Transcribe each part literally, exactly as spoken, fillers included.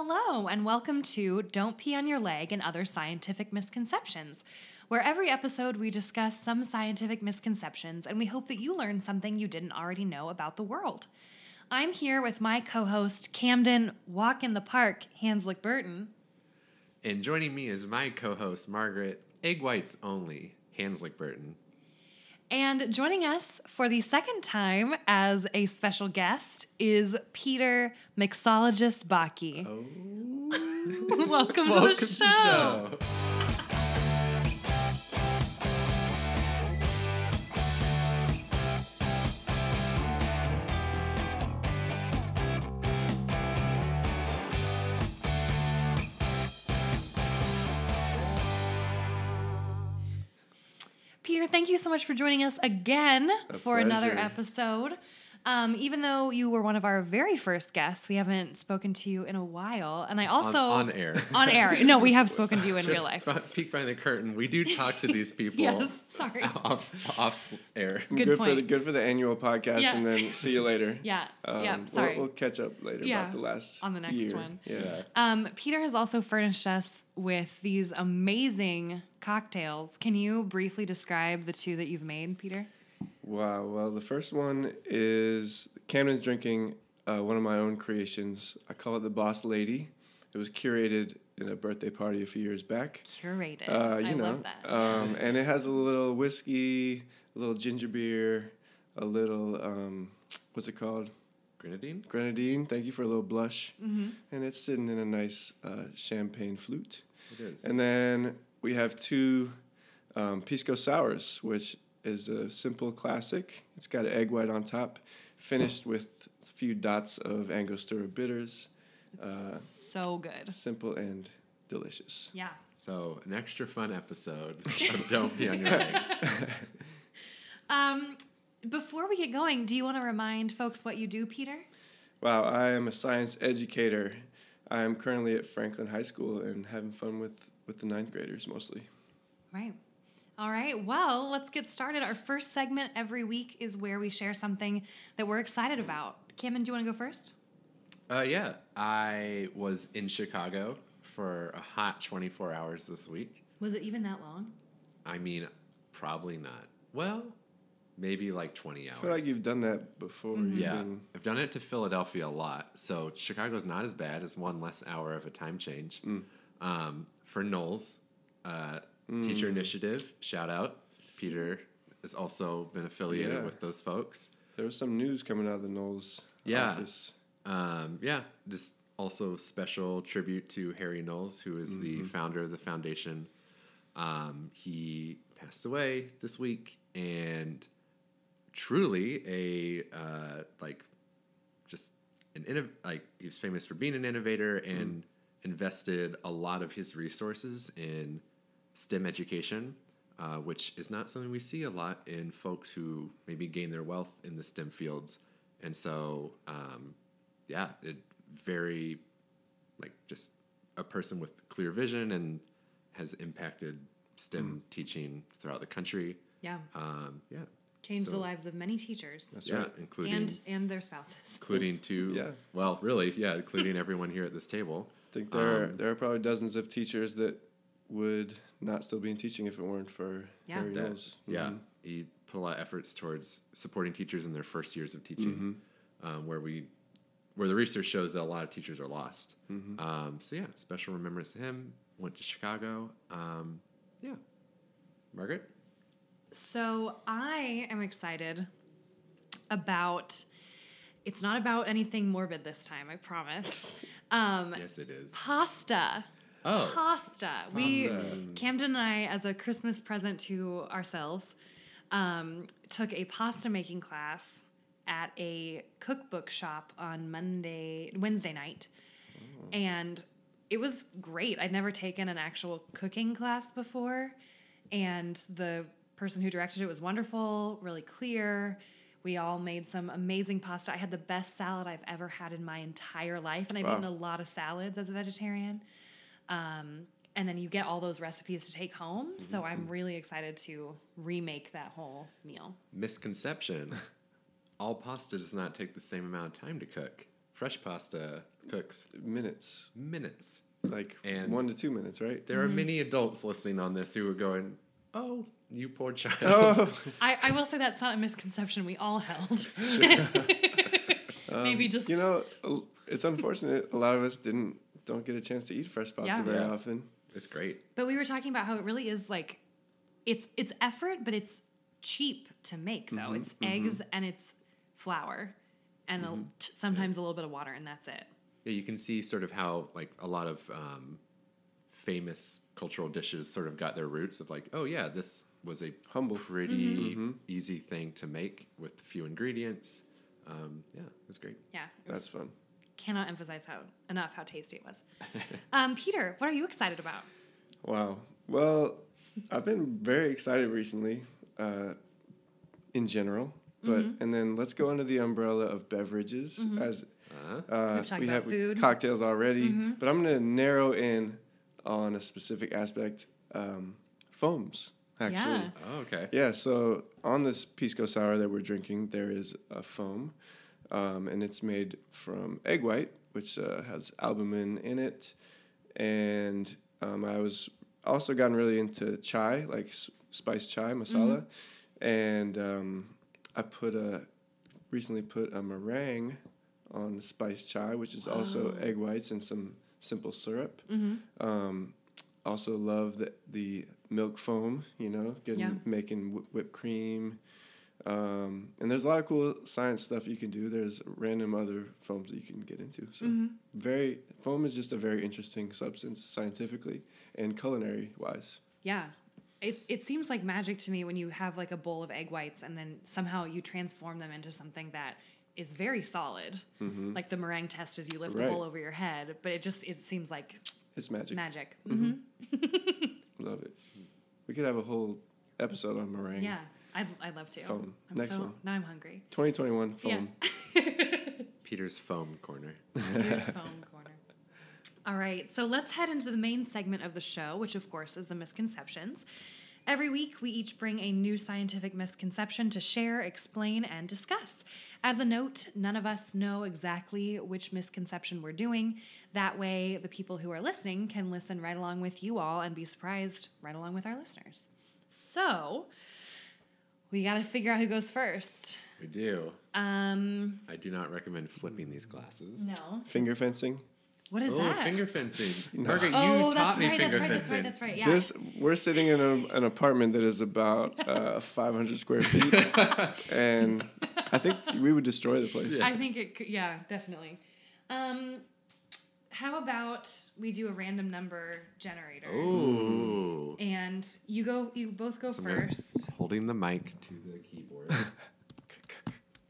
Hello, and welcome to Don't Pee on Your Leg and Other Scientific Misconceptions, where every episode we discuss some scientific misconceptions, and we hope that you learn something you didn't already know about the world. I'm here with my co-host, Camden Walk in the Park, Hanslick-Burton. And joining me is my co-host, Margaret, Egg Whites Only, Hanslick-Burton. And joining us for the second time as a special guest is Peter Mixologist Baki. Oh. Welcome, Welcome to the to show. The show. Peter, thank you so much for joining us again A for pleasure. another episode. Um, even though you were one of our very first guests, we haven't spoken to you in a while. And I also... On, on air. On air. No, we have spoken to you in Just real life. Peek behind the curtain. We do talk to these people. Yes, sorry. Off, off air. Good, good point. For the, good for the annual podcast, yeah. And then see you later. Yeah, um, yeah, sorry. We'll, we'll catch up later yeah. about the last On the next year. one. Yeah. Um, Peter has also furnished us with these amazing cocktails. Can you briefly describe the two that you've made, Peter? Wow. Well, the first one is Camden's drinking uh, one of my own creations. I call it the Boss Lady. It was curated in a birthday party a few years back. Curated. Uh, you I know, love that. Um, and it has a little whiskey, a little ginger beer, a little, um, what's it called? Grenadine. Grenadine. Thank you for a little blush. Mm-hmm. And it's sitting in a nice uh, champagne flute. It is. And then we have two um, Pisco Sours, which is a simple classic. It's got an egg white on top, finished with a few dots of Angostura bitters. Uh, so good. Simple and delicious. Yeah. So an extra fun episode of Don't Pee on Your Leg. um, before we get going, do you want to remind folks what you do, Peter? Wow, I am a science educator. I am currently at Franklin High School and having fun with, with the ninth graders mostly. Right. All right, well, let's get started. Our first segment every week is where we share something that we're excited about. Cameron, do you want to go first? Uh, yeah, I was in Chicago for a hot twenty-four hours this week. Was it even that long? I mean, probably not. Well, maybe like twenty hours. I feel like you've done that before. Mm-hmm. Yeah, been... I've done it to Philadelphia a lot. So Chicago's not as bad as one less hour of a time change. Mm. Um, for Knowles, uh, Teacher Initiative, shout out. Peter has also been affiliated yeah. with those folks. There was some news coming out of the Knowles yeah. office. Um, yeah, just also special tribute to Harry Knowles, who is mm-hmm. the founder of the foundation. Um, he passed away this week, and truly a, uh, like, just an, innov- like, he was famous for being an innovator and mm. invested a lot of his resources in STEM education, uh, which is not something we see a lot in folks who maybe gain their wealth in the STEM fields. And so, um, yeah, it very, like, just a person with clear vision and has impacted STEM mm-hmm. teaching throughout the country. Yeah. Um, yeah. Changed so, the lives of many teachers. That's yeah, right. Including, and, and their spouses. Including two. Yeah. Well, really, yeah, including everyone here at this table. I think there um, are, there are probably dozens of teachers that would not still be in teaching if it weren't for yeah. Harry Knowles. Mm-hmm. Yeah, he put a lot of efforts towards supporting teachers in their first years of teaching, mm-hmm. um, where we, where the research shows that a lot of teachers are lost. Mm-hmm. Um, so yeah, special remembrance to him. Went to Chicago. Um, yeah, Margaret? So I am excited about... It's not about anything morbid this time, I promise. Um, yes, it is. Pasta. Oh. Pasta. Pasta. We, Camden and I, as a Christmas present to ourselves, um, took a pasta making class at a cookbook shop on Monday, Wednesday night. Oh. And it was great. I'd never taken an actual cooking class before. And the person who directed it was wonderful, really clear. We all made some amazing pasta. I had the best salad I've ever had in my entire life. And I've wow. eaten a lot of salads as a vegetarian. Um, and then you get all those recipes to take home. Mm-hmm. So I'm really excited to remake that whole meal. Misconception. All pasta does not take the same amount of time to cook. fresh pasta cooks. Minutes. Minutes. Like and one to two minutes, right? There mm-hmm. are many adults listening on this who are going, oh, you poor child. Oh. I, I will say that's not a misconception we all held. Sure. um, Maybe just... You know, it's unfortunate a lot of us didn't don't get a chance to eat fresh pasta yeah. very yeah. often. It's great. But we were talking about how it really is like, it's it's effort, but it's cheap to make, though. Mm-hmm, it's mm-hmm. eggs and it's flour and mm-hmm. a, t- sometimes yeah. a little bit of water, and that's it. Yeah, you can see sort of how like a lot of um, famous cultural dishes sort of got their roots of like, oh yeah, this was a humble, pretty mm-hmm. easy thing to make with a few ingredients. Um, yeah, it was great. Yeah, it that's was, fun. Cannot emphasize how enough how tasty it was. um, Peter, what are you excited about? Wow. Well, I've been very excited recently, uh, in general. But mm-hmm. and then let's go under the umbrella of beverages mm-hmm. as uh-huh. uh, We've talked we about have food. Cocktails already. Mm-hmm. But I'm going to narrow in on a specific aspect, um, foams. Actually, yeah. Oh, okay. Yeah. So on this pisco sour that we're drinking, there is a foam, um, and it's made from egg white, which uh, has albumin in it. And um, I was also gotten really into chai, like s- spiced chai masala, mm-hmm. and um, I put a recently put a meringue on spiced chai, which is wow. also egg whites and some simple syrup. Mm-hmm. Um, also love the the milk foam, you know, getting yeah. making wh- whipped cream. Um, and there's a lot of cool science stuff you can do. There's random other foams that you can get into. So mm-hmm. very foam is just a very interesting substance scientifically and culinary wise. Yeah. It it seems like magic to me when you have like a bowl of egg whites and then somehow you transform them into something that is very solid. Mm-hmm. Like the meringue test is you lift right. the bowl over your head, but it just it seems like it's magic. Magic. Mm-hmm. Mm-hmm. Love it. We could have a whole episode on meringue. Yeah, I'd I'd love to. Foam. I'm Next so, one. Now I'm hungry. twenty twenty-one foam. Yeah. Peter's foam corner. Peter's foam corner. All right, so let's head into the main segment of the show, which, of course, is the misconceptions. Every week, we each bring a new scientific misconception to share, explain, and discuss. As a note, none of us know exactly which misconception we're doing. That way, the people who are listening can listen right along with you all and be surprised right along with our listeners. So, we got to figure out who goes first. We do. Um, I do not recommend flipping these glasses. No. Finger fencing. What is oh, that? Oh, finger fencing. Margaret, no. you oh, taught me right, finger that's fencing. Right, that's right, that's right, yeah. This, we're sitting in a, an apartment that is about uh, five hundred square feet, and I think we would destroy the place. Yeah. I think it could, yeah, definitely. Um, how about we do a random number generator? Ooh. And you go. You both go so first. Holding the mic to the keyboard.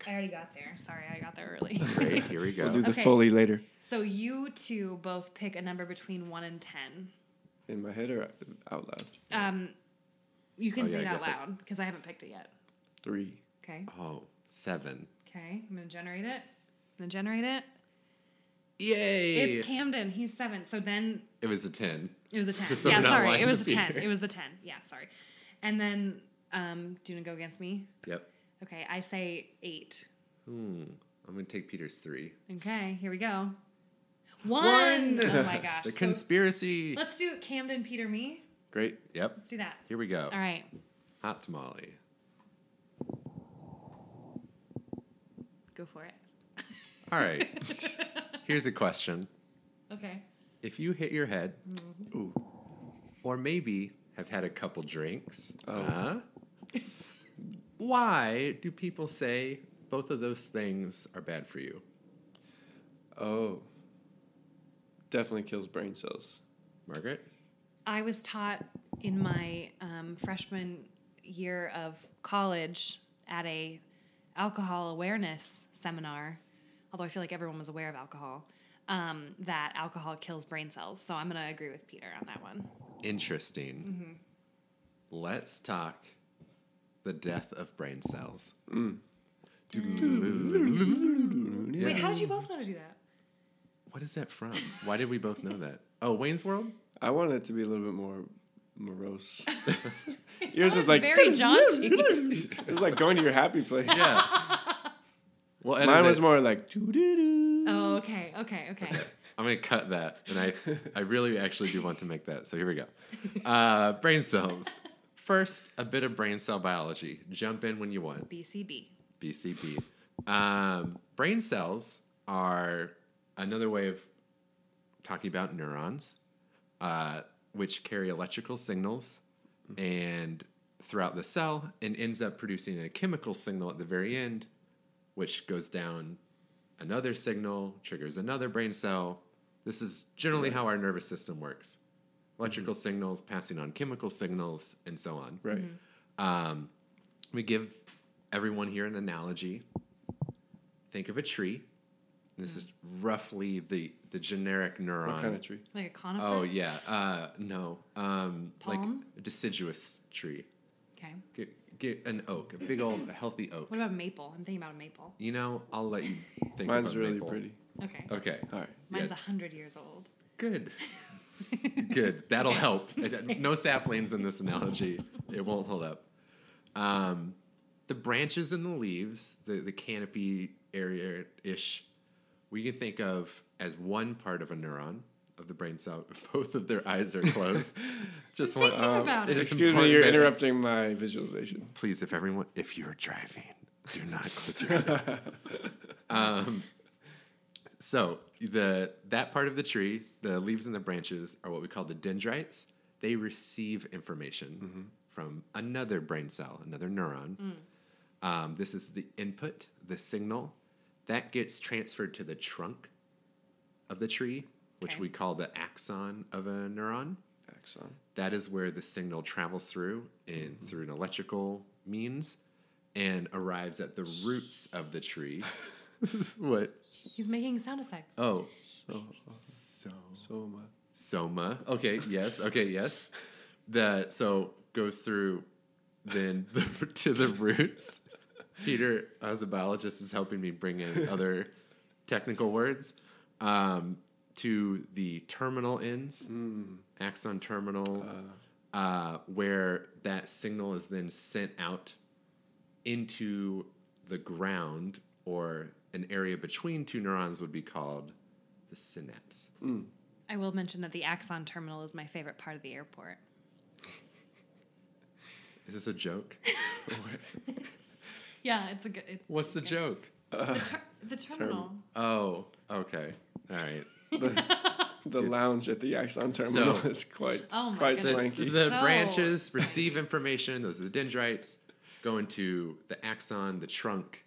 I already got there. Sorry, I got there early. Great, here we go. We'll do the okay. Foley later. So you two both pick a number between one and ten. In my head or out loud? Um, you can oh, say yeah, it out loud because I... I haven't picked it yet. Three. Okay. Oh, seven. Okay, I'm going to generate it. I'm going to generate it. Yay! It's Camden. He's seven. So then... It was a ten. It was a ten. So yeah, sorry. It was a ten. Here. It was a ten. Yeah, sorry. And then, um, do you want to go against me? Yep. Okay, I say eight. Hmm. I'm going to take Peter's three. Okay, here we go. One! One. Oh my gosh. The so conspiracy. Let's do Camden, Peter, me. Great. Yep. Let's do that. Here we go. All right. Hot tamale. Go for it. All right. Here's a question. Okay. If you hit your head, mm-hmm. ooh, or maybe have had a couple drinks, oh. uh, why do people say both of those things are bad for you? Oh. Definitely kills brain cells. Margaret? I was taught in my um, freshman year of college at a alcohol awareness seminar, although I feel like everyone was aware of alcohol, um, that alcohol kills brain cells. So I'm going to agree with Peter on that one. Interesting. Mm-hmm. Let's talk... The death of brain cells. Mm. Yeah. Wait, how did you both know to do that? What is that from? Why did we both know that? Oh, Wayne's World? I wanted it to be a little bit more morose. Yours was like... Very jaunty. It was like going to your happy place. Yeah. Well, edit mine was it. More like doo-doo-doo. Oh, okay, okay, okay. I'm going to cut that, and I, I really actually do want to make that, so here we go. Uh, brain cells. First, a bit of brain cell biology. Jump in when you want. B C B. B C B. Um, brain cells are another way of talking about neurons, uh, which carry electrical signals and throughout the cell and ends up producing a chemical signal at the very end, which goes down another signal, triggers another brain cell. This is generally how our nervous system works. Electrical mm-hmm. signals, passing on chemical signals, and so on. Right. Mm-hmm. Um, we give everyone here an analogy. Think of a tree. This mm-hmm. is roughly the, the generic neuron. What kind of tree? Like a conifer? Oh, yeah. Uh, no. Um, Palm? Like a deciduous tree. Okay. Get, get an oak, a big old, a healthy oak. What about maple? I'm thinking about a maple. You know, I'll let you think Mine's about really maple. Mine's really pretty. Okay. Okay. All right. Mine's yeah. one hundred years old. Good. Good. That'll help. No saplings in this analogy. It won't hold up. Um, the branches and the leaves, the, the canopy area-ish, we can think of as one part of a neuron of the brain cell. Both of their eyes are closed. Just one. Um, um, excuse me, you're interrupting my visualization. Please, if everyone, if you're driving, do not close your eyes. um, so the that part of the tree, the leaves and the branches, are what we call the dendrites. They receive information mm-hmm. from another brain cell, another neuron. Mm. Um, this is the input, the signal. That gets transferred to the trunk of the tree, which okay. we call the axon of a neuron. Axon. That is where the signal travels through in mm-hmm. through an electrical means and arrives at the roots of the tree. What? He's making sound effects. Oh. So, so, soma. Soma. Okay, yes. Okay, yes. The, so goes through then the, to the roots. Peter, as a biologist, is helping me bring in other technical words um, to the terminal ends, mm. axon terminal, uh. Uh, where that signal is then sent out into the ground, or an area between two neurons would be called the synapse. Mm. I will mention that the axon terminal is my favorite part of the airport. Is this a joke? Yeah, it's a good... It's What's the good. joke? Uh, the, ter- the terminal. Term. Oh, okay. All right. The, the lounge at the axon terminal so, is quite, oh quite swanky. The, the so branches receive information. Those are the dendrites. Go into the axon, the trunk,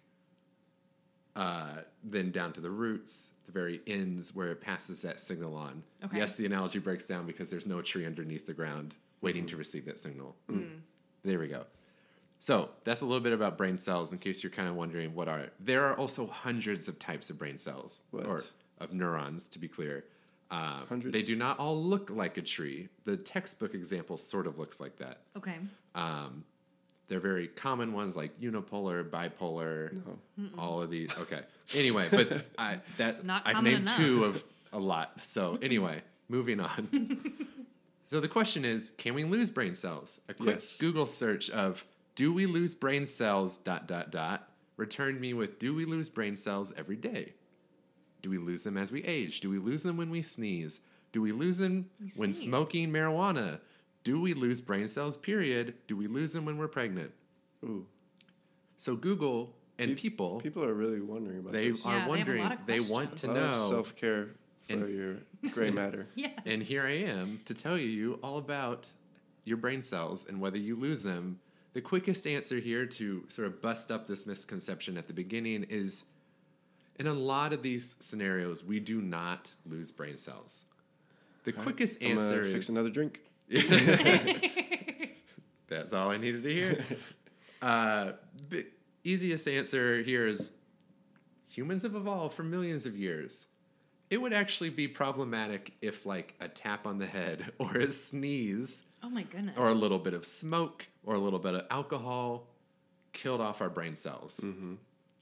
uh, then down to the roots, the very ends where it passes that signal on. Okay. Yes, the analogy breaks down because there's no tree underneath the ground waiting mm. to receive that signal. Mm. Mm. There we go. So that's a little bit about brain cells in case you're kind of wondering what are. There are also hundreds of types of brain cells, what? or of neurons, to be clear. Um, hundreds? They do not all look like a tree. The textbook example sort of looks like that. Okay. Um, they're very common ones like unipolar, bipolar, no. all of these. Okay. Anyway, but I, that, not I've named enough. two of a lot. So anyway, moving on. So the question is, can we lose brain cells? A quick yes. Google search of... Do we lose brain cells, dot, dot, dot, returned me with, do we lose brain cells every day? Do we lose them as we age? Do we lose them when we sneeze? Do we lose them we when sneeze. smoking marijuana? Do we lose brain cells, period? Do we lose them when we're pregnant? Ooh. So Google and Pe- people... People are really wondering about they this. Are yeah, wondering, they are wondering. They want to know... self-care for and, your gray matter. Yeah. And here I am to tell you all about your brain cells and whether you lose them. The quickest answer here to sort of bust up this misconception at the beginning is, in a lot of these scenarios, we do not lose brain cells. The all quickest right, answer I'm gonna is... fix another drink. That's all I needed to hear. Uh, the easiest answer here is, humans have evolved for millions of years. It would actually be problematic if, like, a tap on the head or a sneeze... Oh my goodness. Or a little bit of smoke or a little bit of alcohol killed off our brain cells. Mm-hmm.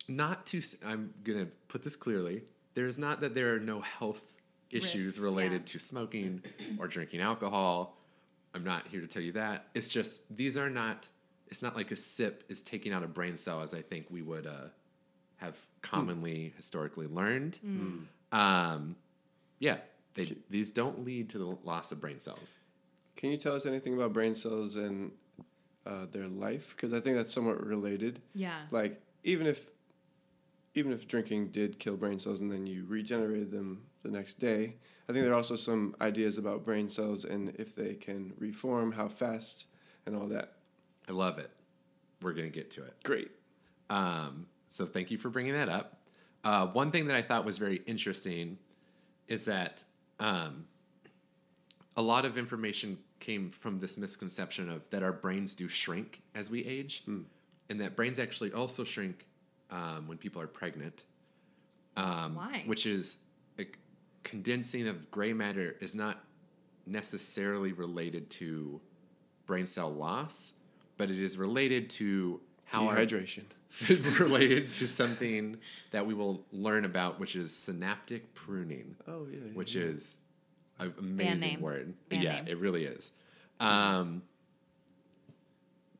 Not to, I'm going to put this clearly. There's not that there are no health issues risks, related yeah. to smoking or drinking alcohol. I'm not here to tell you that. It's just, these are not, it's not like a sip is taking out a brain cell as I think we would uh, have commonly mm. historically learned. Mm. Um, yeah, they, these don't lead to the loss of brain cells. Can you tell us anything about brain cells and uh, their life? Because I think that's somewhat related. Yeah. Like, even if even if drinking did kill brain cells and then you regenerated them the next day, I think there are also some ideas about brain cells and if they can reform, how fast, and all that. I love it. We're going to get to it. Great. Um, so thank you for bringing that up. Uh, one thing that I thought was very interesting is that um, a lot of information came from this misconception of that our brains do shrink as we age, mm. and that brains actually also shrink um, when people are pregnant. Um, Why? Which is a condensing of gray matter is not necessarily related to brain cell loss, but it is related to how dehydration. Our, related to something that we will learn about, which is synaptic pruning. Oh yeah, which yeah. is an amazing word. Band yeah, name. It really is. Um,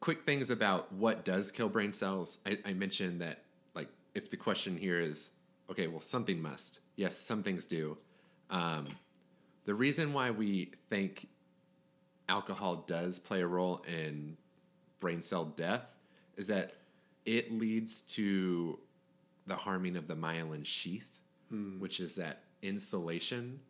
quick things about what does kill brain cells. I, I mentioned that, like, if the question here is, okay, well, something must. Yes, some things do. Um, the reason why we think alcohol does play a role in brain cell death is that it leads to the harming of the myelin sheath, mm. which is that insulation.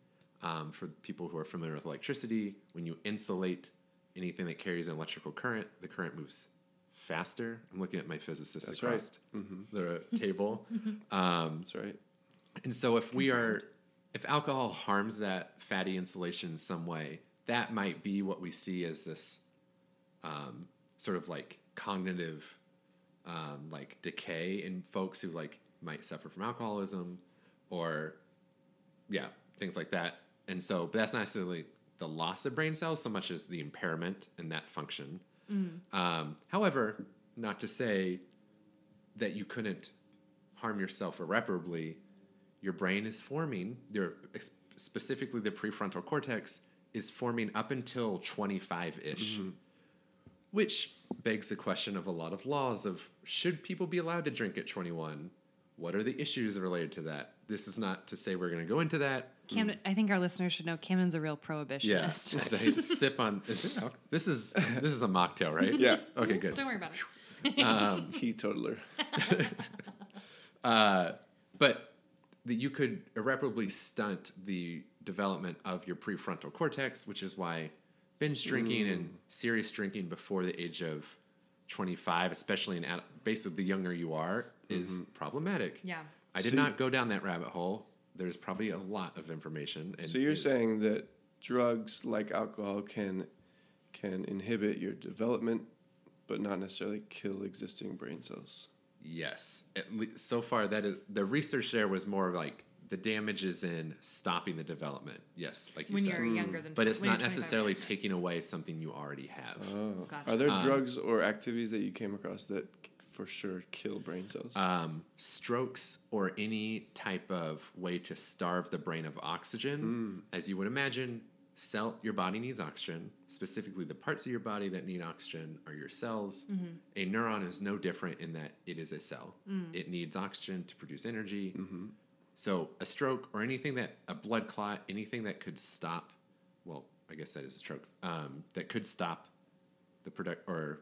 Um, for people who are familiar with electricity, when you insulate anything that carries an electrical current, the current moves faster. I'm looking at my physicist That's across right. the mm-hmm. table. Um, That's right. And so if we are, if alcohol harms that fatty insulation in some way, that might be what we see as this um, sort of like cognitive um, like decay in folks who like might suffer from alcoholism or yeah, things like that. And so, but that's not necessarily the loss of brain cells so much as the impairment in that function. Mm. Um, however, not to say that you couldn't harm yourself irreparably. Your brain is forming, your, specifically the prefrontal cortex, is forming up until twenty-five-ish, mm-hmm. which begs the question of a lot of laws of, should people be allowed to drink at twenty-one? What are the issues related to that? This is not to say we're going to go into that. Cam, mm. I think our listeners should know Camden's a real prohibitionist. Yeah, as I sip on, is it, this is this is a mocktail, right? Yeah. Okay, good. Don't worry about it. Um, teetotaler. uh, but that you could irreparably stunt the development of your prefrontal cortex, which is why binge drinking mm. and serious drinking before the age of twenty-five, especially in ad- basically the younger you are, is mm-hmm. problematic. Yeah. I did so not go down that rabbit hole. There's probably a lot of information. And so you're is. saying that drugs like alcohol can can inhibit your development, but not necessarily kill existing brain cells. Yes. At le- so far, that is, the research there was more like the damage is in stopping the development. Yes, like you when said. When you're mm. younger than... But it's not necessarily taking away something you already have. Oh. Gotcha. Are there um, drugs or activities that you came across that for sure kill brain cells? Um, strokes or any type of way to starve the brain of oxygen. Mm. As you would imagine, cell your body needs oxygen. Specifically, the parts of your body that need oxygen are your cells. Mm-hmm. A neuron is no different in that it is a cell. Mm. It needs oxygen to produce energy. Mm-hmm. So a stroke or anything that, a blood clot, anything that could stop, well, I guess that is a stroke, um, that could stop the product or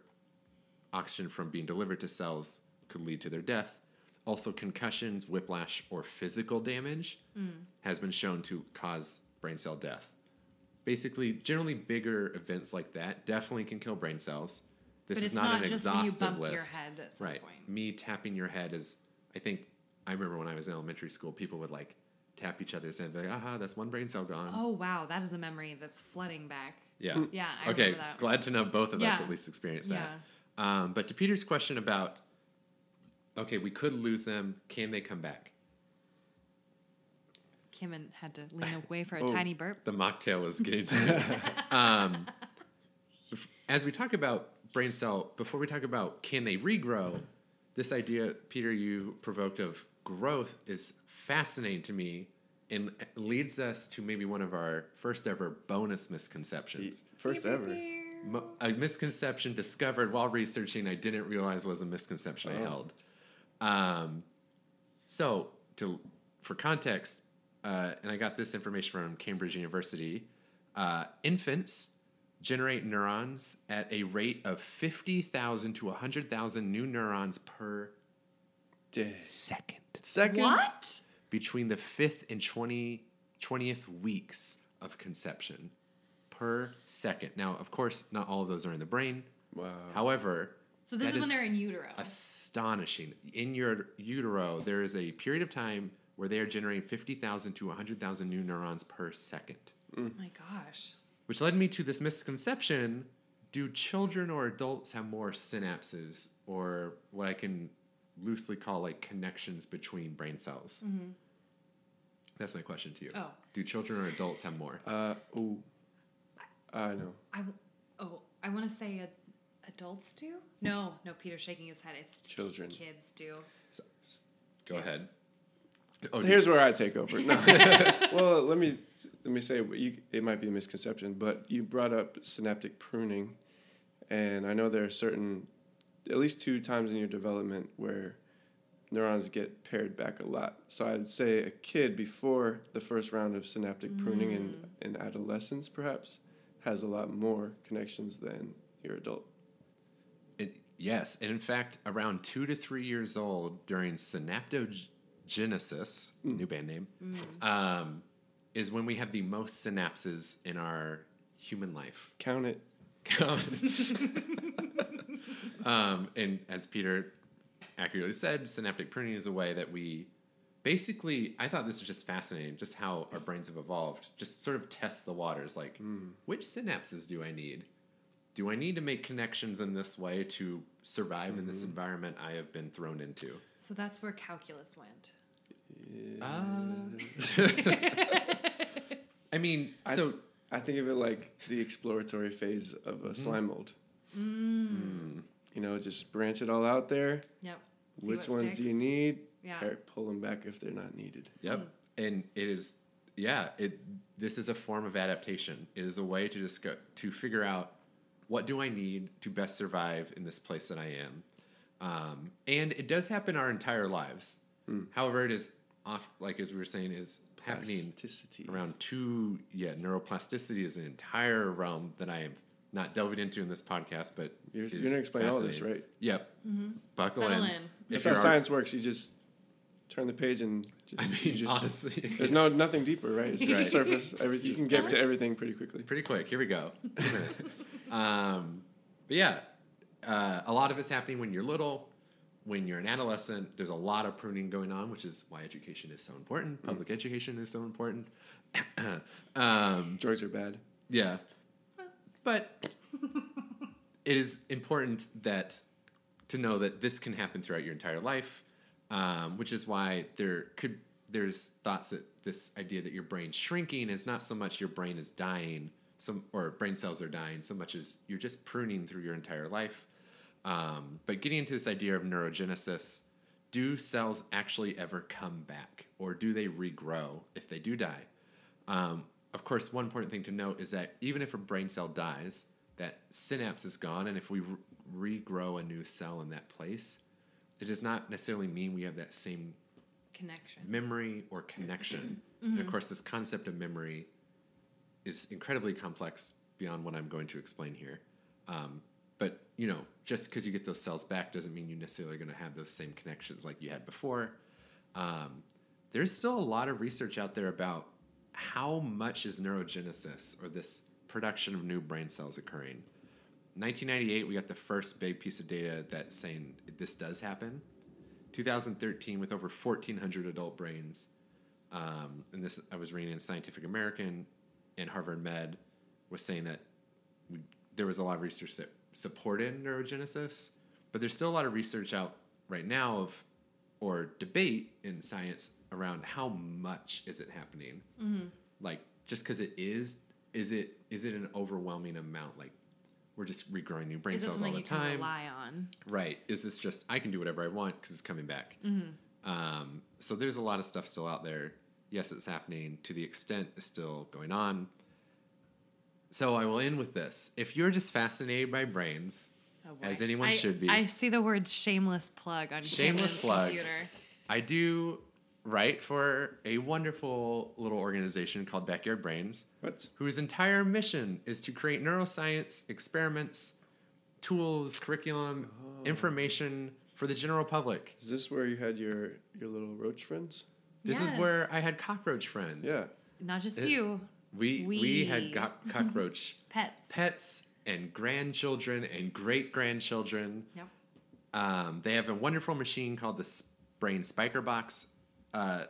oxygen from being delivered to cells could lead to their death. Also concussions, whiplash, or physical damage mm. has been shown to cause brain cell death. Basically, generally bigger events like that definitely can kill brain cells. This but is not, not an exhaustive list. But it's not just when you bump your head at some right. point. Me tapping your head is, I think, I remember when I was in elementary school, people would like tap each other's head and be like, aha, that's one brain cell gone. Oh, wow. That is a memory that's flooding back. Yeah. Yeah. I okay. That. Glad to know both of yeah. us at least experienced that. Yeah. Um, but to Peter's question about, okay, we could lose them. Can they come back? Kim had to lean away for a oh, tiny burp. The mocktail was getting to me. Um, as we talk about brain cell, before we talk about can they regrow, this idea, Peter, you provoked of growth is fascinating to me and leads us to maybe one of our first ever bonus misconceptions. First ever. A misconception discovered while researching I didn't realize was a misconception oh. I held. Um, So, to for context, uh, and I got this information from Cambridge University, uh, infants generate neurons at a rate of fifty thousand to one hundred thousand new neurons per Day. second. Second? What? Between the fifth and twentieth weeks of conception per second. Now, of course, not all of those are in the brain. Wow. However... So this is, is when they're in utero. Astonishing. In your utero, there is a period of time where they are generating fifty thousand to one hundred thousand new neurons per second. Mm. Oh my gosh. Which led me to this misconception, do children or adults have more synapses or what I can loosely call like connections between brain cells? Mm-hmm. That's my question to you. Oh. Do children or adults have more? Uh, oh, I know. I, oh, I want to say a, adults do? No, no, Peter's shaking his head. It's children. Kids do. So, go yes. ahead. Oh, here's where I take over. No. Well, let me let me say you, it might be a misconception, but you brought up synaptic pruning, and I know there are certain, at least two times in your development where neurons get paired back a lot. So I would say a kid before the first round of synaptic pruning mm. in, in adolescence perhaps has a lot more connections than your adult. It, yes, and in fact, around two to three years old during synaptogenesis, Genesis, mm. new band name, mm. um, is when we have the most synapses in our human life. Count it. Count it. um, and as Peter accurately said, synaptic pruning is a way that we basically, I thought this was just fascinating, just how our brains have evolved. Just sort of test the waters, like, mm. which synapses do I need? Do I need to make connections in this way to survive mm-hmm. in this environment I have been thrown into? So that's where calculus went. Yeah. Uh, I mean, I, so I think of it like the exploratory phase of a mm. slime mold. Mm. Mm. You know, just branch it all out there. Yep. See which ones sticks. Do you need? Yeah. Or pull them back if they're not needed. Yep. Mm. And it is, yeah. It this is a form of adaptation. It is a way to just go, to figure out what do I need to best survive in this place that I am. Um, and it does happen our entire lives. Mm. However, it is off, like as we were saying, is happening around two. Yeah, neuroplasticity is an entire realm that I am not delving into in this podcast. But you're, you're going to explain all this, right? Yep. Mm-hmm. Buckle in. in. If That's how science works. You just turn the page and just, I mean, you just honestly, there's no nothing deeper, right? It's right. surface. Everything, you can get to everything pretty quickly. Pretty quick. Here we go. um, but yeah. Uh, a lot of it's happening when you're little, when you're an adolescent. There's a lot of pruning going on, which is why education is so important. Public mm. education is so important. um, Drugs are bad. Yeah. But it is important that to know that this can happen throughout your entire life, um, which is why there could there's thoughts that this idea that your brain's shrinking is not so much your brain is dying, some or brain cells are dying, so much as you're just pruning through your entire life. Um, but getting into this idea of neurogenesis, do cells actually ever come back, or do they regrow if they do die? Um, of course, one important thing to note is that even if a brain cell dies, that synapse is gone, and if we re- regrow a new cell in that place, it does not necessarily mean we have that same connection, memory or connection. Mm-hmm. And of course, this concept of memory is incredibly complex beyond what I'm going to explain here. Um, But, you know, just because you get those cells back doesn't mean you necessarily are going to have those same connections like you had before. Um, there's still a lot of research out there about how much is neurogenesis, or this production of new brain cells, occurring. nineteen ninety-eight, we got the first big piece of data that's saying this does happen. two thousand thirteen, with over fourteen hundred adult brains, um, and this I was reading in Scientific American, and Harvard Med was saying that we, there was a lot of research that supported neurogenesis, but there's still a lot of research out right now of, or debate in science around how much is it happening. Mm-hmm. Like, just because it is, is it is it an overwhelming amount? Like, we're just regrowing new brain is cells all the you time. Can rely on? Right? Is this just I can do whatever I want because it's coming back? Mm-hmm. Um, so there's a lot of stuff still out there. Yes, it's happening to the extent it's still going on. So I will end with this. If you're just fascinated by brains, oh as anyone I, should be. I see the word shameless plug on shameless plug. Computer. I do write for a wonderful little organization called Backyard Brains, what? whose entire mission is to create neuroscience experiments, tools, curriculum, oh. information for the general public. Is this where you had your, your little roach friends? This yes. is where I had cockroach friends. Yeah. Not just it, you. We, we we had got cockroach pets, pets and grandchildren and great grandchildren. Yep. Um, they have a wonderful machine called the Brain Spiker Box, uh,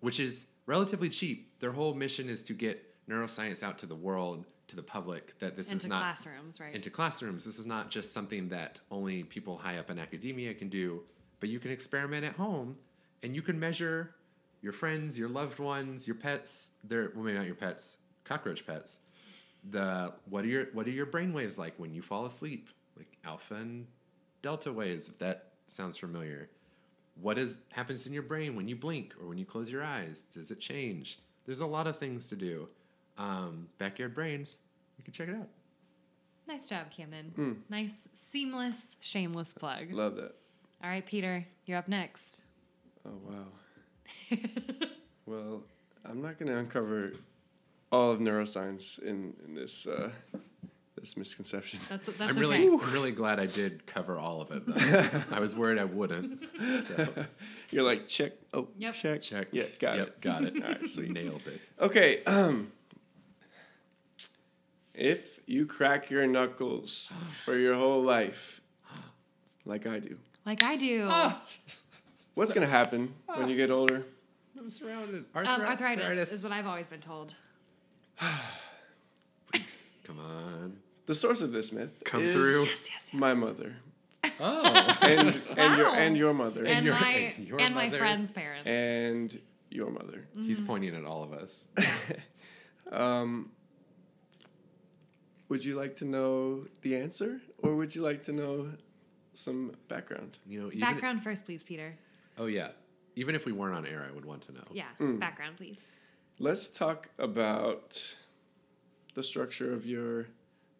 which is relatively cheap. Their whole mission is to get neuroscience out to the world, to the public. That this into is not classrooms, right? Into classrooms. This is not just something that only people high up in academia can do, but you can experiment at home, and you can measure your friends, your loved ones, your pets, they're well, maybe not your pets, cockroach pets. The what are your what are your brain waves like when you fall asleep? Like alpha and delta waves, if that sounds familiar. What is happens in your brain when you blink or when you close your eyes? Does it change? There's a lot of things to do. Um, Backyard Brains, you can check it out. Nice job, Camden. Mm. Nice, seamless, shameless plug. Love that. All right, Peter, you're up next. Oh, wow. Well, I'm not going to uncover all of neuroscience in in this uh, this misconception. That's, that's I'm really, okay. I'm really glad I did cover all of it, though. I was worried I wouldn't. So. You're like, check. Oh, yep. check. Check. Yeah, got yep, it. Got it. All right, so you nailed it. Okay. Um, if you crack your knuckles for your whole life, like I do. Like I do. Oh. What's going to happen oh. when you get older? I'm surrounded. Arthri- um, arthritis, arthritis is what I've always been told. Come on. The source of this myth Come is through. Yes, yes, yes, my yes. mother. Oh. And, and, wow. your, and your mother. And, and, your, my, and, your and mother. my friend's parents. And your mother. Mm-hmm. He's pointing at all of us. um, would you like to know the answer? Or would you like to know some background? You know, Background first, please, Peter. Oh, yeah. Even if we weren't on air, I would want to know. Yeah. Mm. Background, please. Let's talk about the structure of your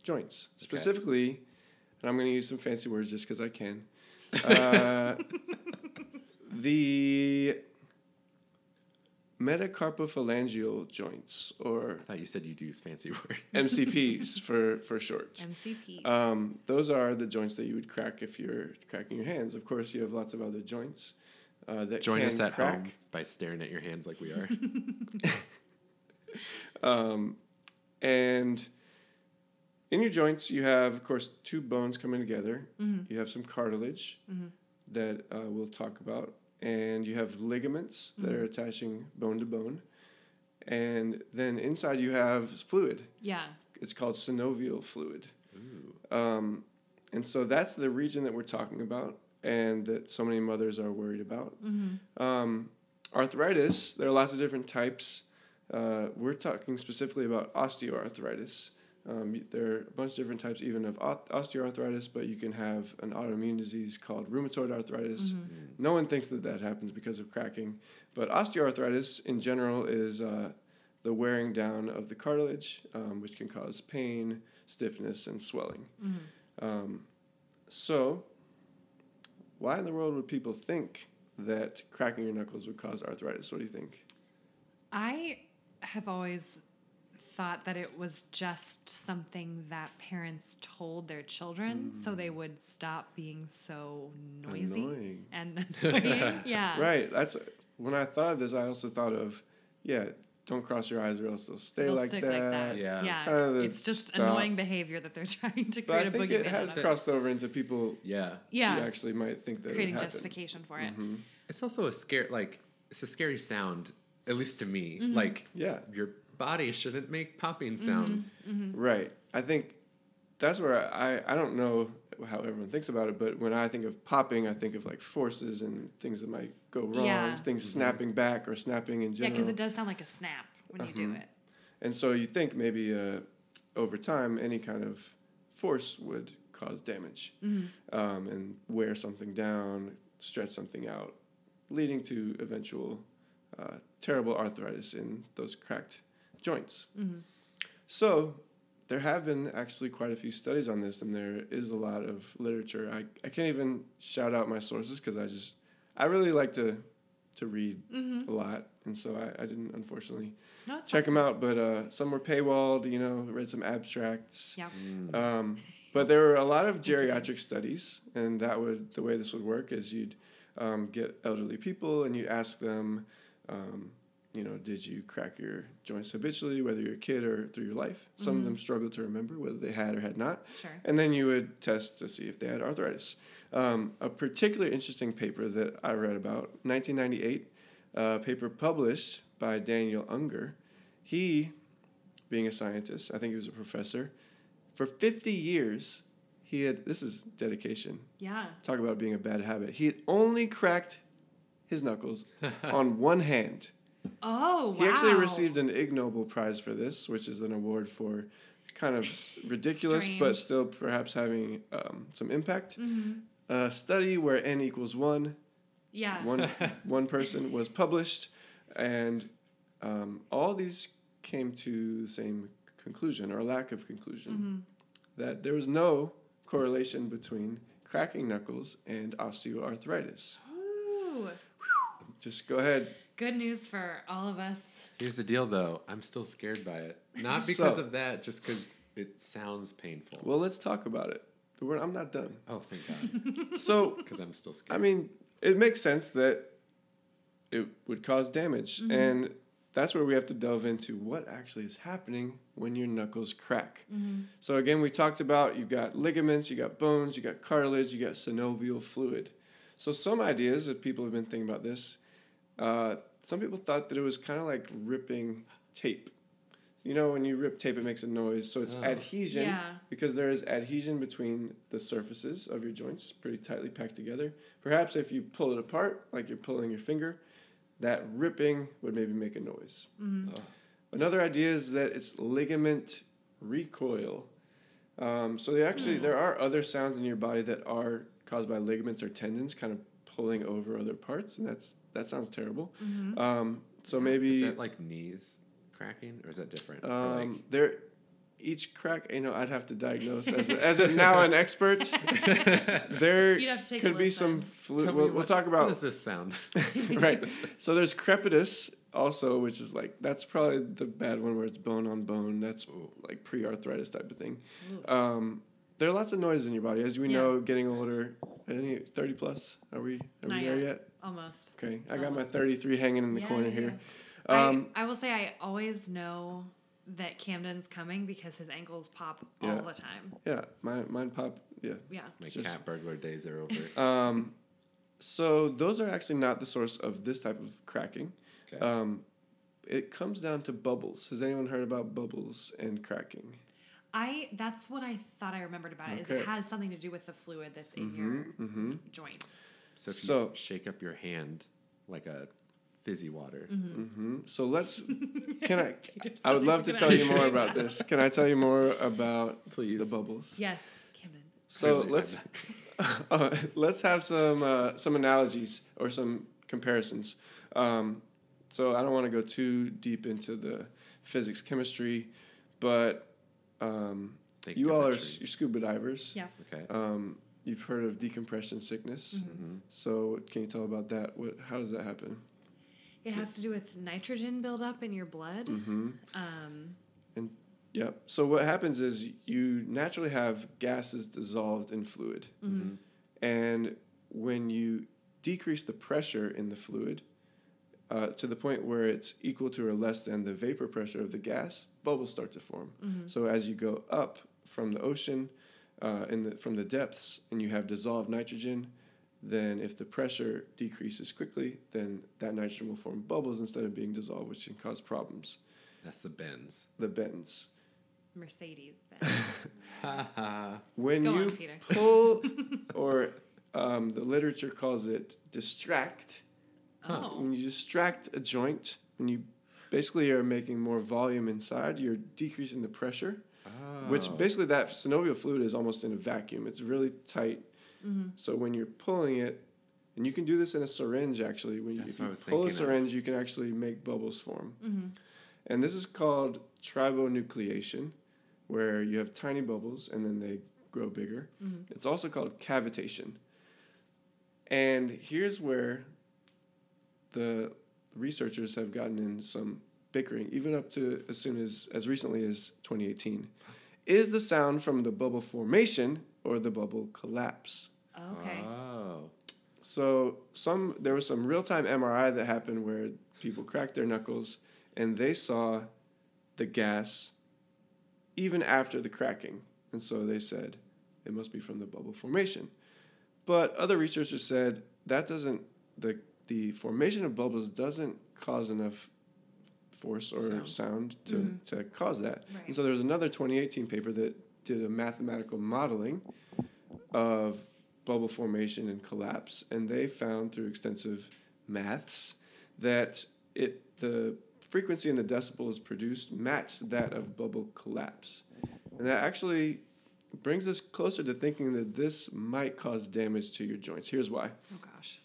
joints. Okay. Specifically, and I'm going to use some fancy words just because I can. Uh, the metacarpophalangeal joints, or... I thought you said you'd use fancy words. M C Ps for, for short. M C Ps. Um, those are the joints that you would crack if you're cracking your hands. Of course, you have lots of other joints. Uh, that Join can us at crack. home by staring at your hands like we are. um, and in your joints, you have, of course, two bones coming together. Mm-hmm. You have some cartilage mm-hmm. that uh, we'll talk about. And you have ligaments mm-hmm. that are attaching bone to bone. And then inside you have fluid. Yeah. It's called synovial fluid. Ooh. Um, and so that's the region that we're talking about, and that so many mothers are worried about. Mm-hmm. Um, arthritis, there are lots of different types. Uh, we're talking specifically about osteoarthritis. Um, there are a bunch of different types even of osteoarthritis, but you can have an autoimmune disease called rheumatoid arthritis. Mm-hmm. No one thinks that that happens because of cracking. But osteoarthritis in general is uh, the wearing down of the cartilage, um, which can cause pain, stiffness, and swelling. Mm-hmm. Um, so... Why in the world would people think that cracking your knuckles would cause arthritis? What do you think? I have always thought that it was just something that parents told their children mm. so they would stop being so noisy. Annoying. And annoying. Yeah. Right. That's when I thought of this, I also thought of, yeah, don't cross your eyes or else they'll stay they'll like, that. like that. Yeah. yeah. Kind of it's just stop. annoying behavior that they're trying to create but I a think boogeyman it has out of crossed it. over into people yeah. Yeah. who actually might think that Creating it happened. justification for it. Mm-hmm. It's also a scare, like, it's a scary sound, at least to me. Mm-hmm. Like, yeah. your body shouldn't make popping sounds. Mm-hmm. Mm-hmm. Right. I think that's where I, I, I don't know how everyone thinks about it, but when I think of popping, I think of like forces and things that might go wrong, yeah. things mm-hmm. snapping back or snapping in general. Yeah, because it does sound like a snap when uh-huh. you do it. And so you think maybe uh, over time any kind of force would cause damage mm-hmm. um, and wear something down, stretch something out, leading to eventual uh, terrible arthritis in those cracked joints. Mm-hmm. So... There have been actually quite a few studies on this, and there is a lot of literature. I, I can't even shout out my sources because I just, I really like to to read mm-hmm. a lot. And so I, I didn't, unfortunately, no, check fine. them out. But uh, some were paywalled, you know, read some abstracts. Yeah. Mm. Um, but there were a lot of geriatric studies. And that would the way this would work is you'd um, get elderly people and you'd ask them, um, you know, did you crack your joints habitually, whether you're a kid or through your life? Some mm-hmm. of them struggled to remember whether they had or had not. Sure. And then you would test to see if they had arthritis. Um, a particularly interesting paper that I read about, nineteen ninety-eight, a uh, paper published by Daniel Unger. He, being a scientist, I think he was a professor, for fifty years, he had, this is dedication. Yeah. Talk about being a bad habit. He had only cracked his knuckles on one hand. Oh, wow. He actually received an Ig Nobel Prize for this, which is an award for kind of ridiculous, strange, but still perhaps having um, some impact. Mm-hmm. A study where N equals one, yeah. one, one person was published, and um, all these came to the same conclusion, or lack of conclusion, mm-hmm. that there was no correlation between cracking knuckles and osteoarthritis. Ooh. Just go ahead. Good news for all of us. Here's the deal, though. I'm still scared by it. Not because so, of that, just because it sounds painful. Well, let's talk about it. We're, I'm not done. Oh, thank God. So, because I'm still scared. I mean, it makes sense that it would cause damage. Mm-hmm. And that's where we have to delve into what actually is happening when your knuckles crack. Mm-hmm. So, again, we talked about you've got ligaments, you got bones, you got cartilage, you got synovial fluid. So some ideas, if people have been thinking about this, Uh, some people thought that it was kind of like ripping tape. You know, when you rip tape, it makes a noise. So it's oh. adhesion yeah. because there is adhesion between the surfaces of your joints, pretty tightly packed together. Perhaps if you pull it apart, like you're pulling your finger, that ripping would maybe make a noise. Mm-hmm. Oh. Another idea is that it's ligament recoil. Um, so they actually, mm. there are other sounds in your body that are caused by ligaments or tendons kind of pulling over other parts, and that's that sounds terrible. Mm-hmm. Um, so maybe is that like knees cracking, or is that different? Um, like... There, each crack, you know, I'd have to diagnose as a, as a, now an expert. There could be some fluid. We'll, we'll talk about. What does this sound? Right. So there's crepitus also, which is like that's probably the bad one where it's bone on bone. That's like pre-arthritis type of thing. Um, There are lots of noises in your body. As we yeah. know, getting older, any thirty plus, are we, are we there yet. yet? Almost. Okay. I Almost. got my thirty-three hanging in the yeah, corner yeah. here. Um, I, I will say I always know that Camden's coming because his ankles pop all yeah. the time. Yeah. Mine, mine pop. Yeah. Yeah. My just, cat burglar days are over. Um, so those are actually not the source of this type of cracking. Okay. Um, it comes down to bubbles. Has anyone heard about bubbles and cracking? I that's what I thought I remembered about okay. it, is it has something to do with the fluid that's in mm-hmm, your mm-hmm. joints. So if you so, shake up your hand like a fizzy water. Mm-hmm. Mm-hmm. So let's, can I, I would love to tell you more about this. Can I tell you more about Please. the bubbles? Yes, Camden. So Camden. let's uh, let's have some uh, some analogies or some comparisons. Um, so I don't want to go too deep into the physics, chemistry, but... Um, you all are you're scuba divers. Yeah. Okay. Um, you've heard of decompression sickness. Mm-hmm. Mm-hmm. So can you tell about that? What? How does that happen? It has to do with nitrogen buildup in your blood. Mm-hmm. Um, and yeah. So what happens is you naturally have gases dissolved in fluid, mm-hmm. and when you decrease the pressure in the fluid uh, to the point where it's equal to or less than the vapor pressure of the gas, bubbles start to form. Mm-hmm. So as you go up from the ocean, uh, in the, from the depths, and you have dissolved nitrogen, then if the pressure decreases quickly, then that nitrogen will form bubbles instead of being dissolved, which can cause problems. That's the bends. The bends. Mercedes bends. Ha ha. When go you on, Peter. pull, or um, the literature calls it distract. Oh. When you distract a joint, when you basically, you're making more volume inside. You're decreasing the pressure, oh. which basically that synovial fluid is almost in a vacuum. It's really tight. Mm-hmm. So when you're pulling it, and you can do this in a syringe, actually. When That's you, if you pull a syringe, of. you can actually make bubbles form. Mm-hmm. And this is called tribonucleation, where you have tiny bubbles, and then they grow bigger. Mm-hmm. It's also called cavitation. And here's where... the researchers have gotten in some bickering, even up to as soon as, as recently as twenty eighteen. Is the sound from the bubble formation or the bubble collapse? Okay. Oh. So some there was some real-time M R I that happened where people cracked their knuckles, and they saw the gas even after the cracking. And so they said it must be from the bubble formation. But other researchers said that doesn't, the the formation of bubbles doesn't cause enough force or sound, sound to, mm-hmm. to cause that. Right. And so there was another twenty eighteen paper that did a mathematical modeling of bubble formation and collapse, and they found through extensive maths that it the frequency in the decibels produced matched that of bubble collapse. And that actually brings us closer to thinking that this might cause damage to your joints. Here's why. Oh, gosh.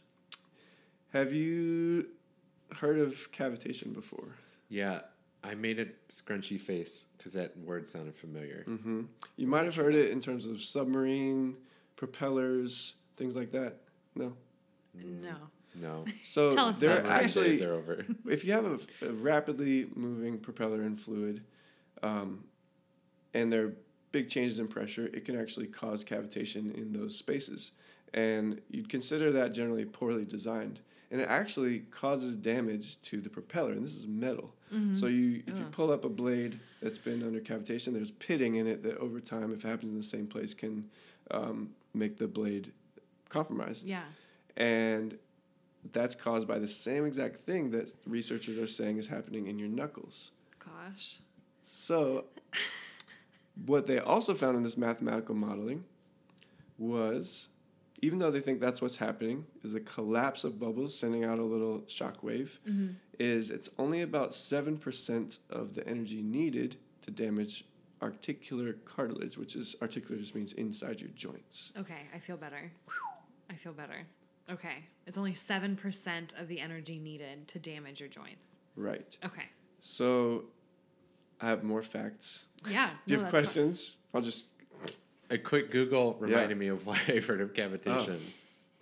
Have you heard of cavitation before? Yeah, I made a scrunchy face because that word sounded familiar. Mm-hmm. You might have heard it in terms of submarine, propellers, things like that. No? Mm. No. No. So they're actually, are over. If you have a, a rapidly moving propeller in fluid, um, and there are big changes in pressure, it can actually cause cavitation in those spaces. And you'd consider that generally poorly designed. And it actually causes damage to the propeller, and this is metal. Mm-hmm. So you, if Ugh. you pull up a blade that's been under cavitation, there's pitting in it that over time, if it happens in the same place, can um, make the blade compromised. Yeah. And that's caused by the same exact thing that researchers are saying is happening in your knuckles. Gosh. So what they also found in this mathematical modeling was, even though they think that's what's happening, is the collapse of bubbles sending out a little shock wave, mm-hmm. is it's only about seven percent of the energy needed to damage articular cartilage, which is, articular just means inside your joints. Okay, I feel better. I feel better. Okay, it's only seven percent of the energy needed to damage your joints. Right. Okay. So I have more facts. Yeah. Do you no, have questions? Fun. I'll just... A quick Google reminded yeah. me of why I've heard of cavitation. Oh.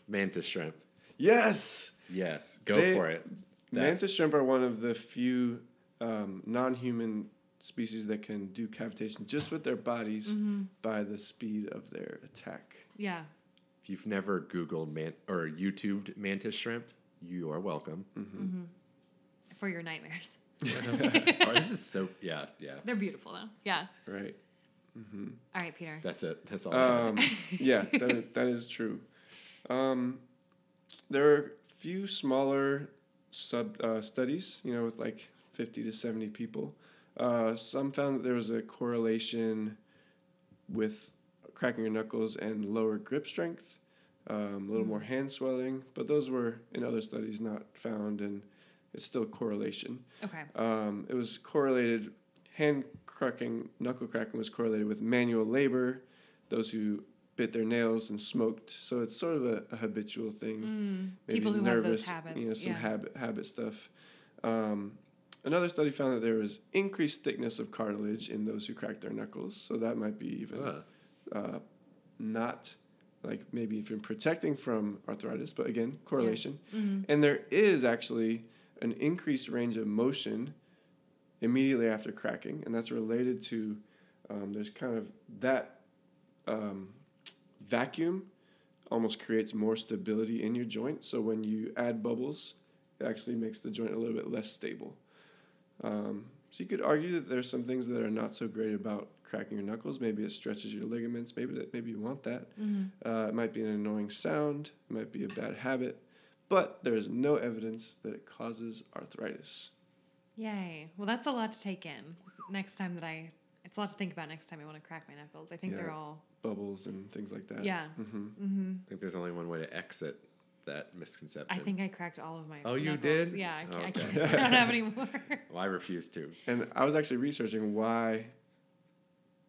Mantis shrimp. Yes! Yes. Go they, for it. That's... Mantis shrimp are one of the few um, non-human species that can do cavitation just with their bodies mm-hmm. by the speed of their attack. Yeah. If you've never Googled man- or YouTubed mantis shrimp, you are welcome. Mm-hmm. Mm-hmm. For your nightmares. Oh, this is so... Yeah, yeah. They're beautiful, though. Yeah. Right. Mm-hmm. All right, Peter. That's it. That's all. Um, I yeah, that, that is true. Um, there are a few smaller sub uh, studies, you know, with like fifty to seventy people. Uh, some found that there was a correlation with cracking your knuckles and lower grip strength, um, a little mm-hmm. more hand swelling, but those were in other studies not found, and it's still correlation. Okay. Um, it was correlated. Hand cracking, knuckle cracking was correlated with manual labor, those who bit their nails and smoked. So it's sort of a, a habitual thing. Mm, people who nervous, have those habits. You know, some yeah. habit, habit stuff. Um, another study found that there was increased thickness of cartilage in those who cracked their knuckles. So that might be even uh. Uh, not, like maybe even protecting from arthritis, but again, correlation. Yeah. Mm-hmm. And there is actually an increased range of motion immediately after cracking, and that's related to um, there's kind of that um, vacuum almost creates more stability in your joint. So when you add bubbles, it actually makes the joint a little bit less stable. Um, so you could argue that there's some things that are not so great about cracking your knuckles. Maybe it stretches your ligaments. Maybe that maybe you want that. Mm-hmm. Uh, it might be an annoying sound. It might be a bad habit. But there is no evidence that it causes arthritis. Yay. Well, that's a lot to take in. Next time that I... It's a lot to think about next time I want to crack my knuckles. I think yeah, they're all... Bubbles and things like that. Yeah. Mm-hmm. Mm-hmm. I think there's only one way to exit that misconception. I think I cracked all of my Oh, knuckles. You did? Yeah. I, can't, oh, okay. I, can't, I don't have any more. Well, I refuse to. And I was actually researching why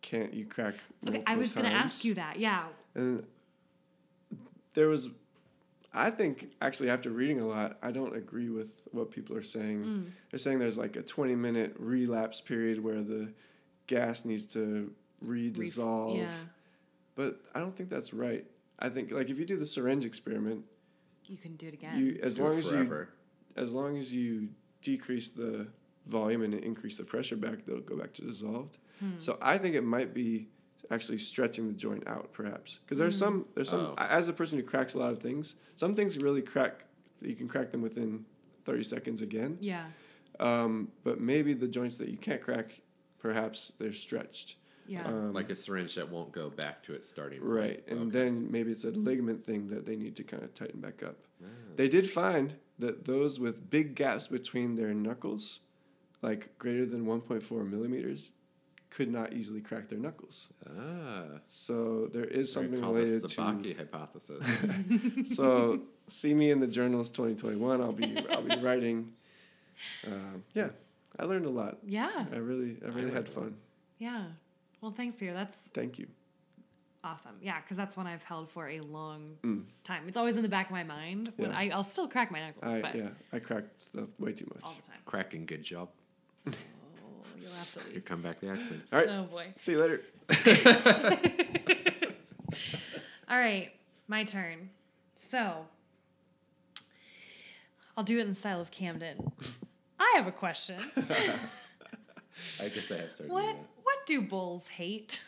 can't you crack multiple Okay, I was going to ask you that. Yeah. And there was... I think, actually, after reading a lot, I don't agree with what people are saying. Mm. They're saying there's like a twenty-minute relapse period where the gas needs to re-dissolve. Re- yeah. But I don't think that's right. I think, like, if you do the syringe experiment... You can do it again. You, as do long as forever. as long as you decrease the volume and increase the pressure back, they'll go back to dissolved. Hmm. So I think it might be actually stretching the joint out, perhaps. Because there's mm-hmm. some, there's some. Oh. As a person who cracks a lot of things, some things really crack, you can crack them within thirty seconds again. Yeah. Um, but maybe the joints that you can't crack, perhaps they're stretched. Yeah. Um, like a syringe that won't go back to its starting point. Right. And okay. then maybe it's a ligament thing that they need to kind of tighten back up. Oh. They did find that those with big gaps between their knuckles, like greater than one point four millimeters, could not easily crack their knuckles. Ah. So there is something related this the to... the Baki hypothesis. So see me in the journals twenty twenty-one. I'll be I'll be writing. Um, yeah. I learned a lot. Yeah. I really I really I had fun. Yeah. Well, thanks, Peter. That's Thank you. Awesome. Yeah, because that's one I've held for a long mm. time. It's always in the back of my mind. When yeah. I, I'll still crack my knuckles. I, but yeah, I crack stuff way too much. All the time. Cracking, good job. Oh, you'll have to leave. You come back the accents. All right. Oh, boy. See you later. All right. My turn. So, I'll do it in the style of Camden. I have a question. I guess I have started. What? What do bulls hate?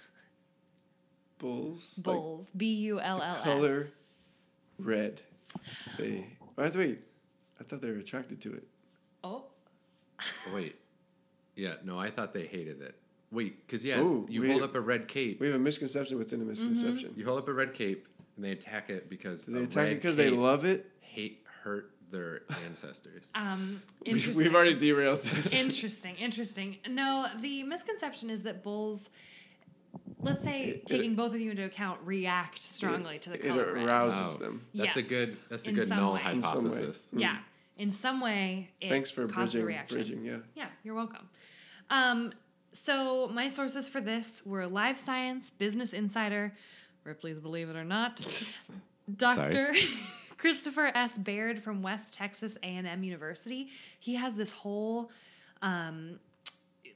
Bulls? Bulls. Like B U L L S. The color red. They. Wait, wait. I thought they were attracted to it. Oh. Wait. Yeah, no, I thought they hated it. Wait, because, yeah, Ooh, you hold have, up a red cape. We have a misconception within a misconception. Mm-hmm. You hold up a red cape, and they attack it because they attack it because they love it? Hate, hurt their ancestors. Um, interesting. We've already derailed this. Interesting, interesting. No, the misconception is that bulls, let's say, it, taking it, both of you into account, react strongly it, to the color red. It arouses red. them. That's yes. a good That's a in good null way. hypothesis. Mm. Yeah. In some way, it Thanks for causes bridging, a reaction. Bridging, yeah. Yeah, you're welcome. Um, so my sources for this were Live Science, Business Insider, Ripley's Believe It or Not, Doctor Christopher S. Baird from West Texas A and M University. He has this whole um,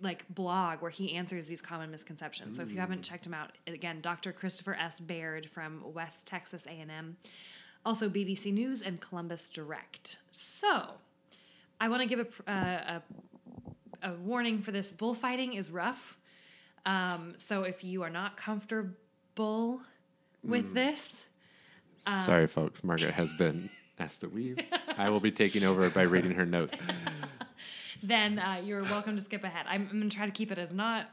like blog where he answers these common misconceptions. Mm. So if you haven't checked him out, again, Doctor Christopher S. Baird from West Texas A and M. Also B B C News and Columbus Direct. So I want to give a, uh, a, a warning for this. Bullfighting is rough. Um, so if you are not comfortable with mm. this. Um, Sorry, folks. Margaret has been asked to leave. I will be taking over by reading her notes. Then uh, you're welcome to skip ahead. I'm, I'm going to try to keep it as not,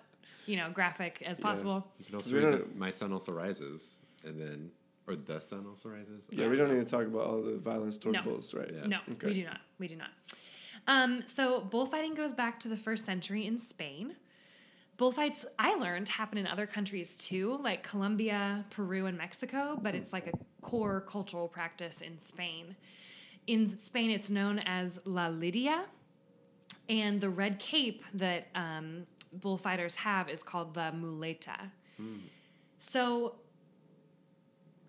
you know, graphic as yeah. possible. You can also read yeah. My Sun Also Rises and then... Or the sun also rises? Yeah, we don't need to talk about all the violence toward no. bulls, right? Yeah. No, okay. we do not. We do not. Um, so bullfighting goes back to the first century in Spain. Bullfights, I learned, happen in other countries too, like Colombia, Peru, and Mexico, but it's like a core cultural practice in Spain. In Spain, it's known as La Lidia, and the red cape that um, bullfighters have is called the muleta. Mm. So...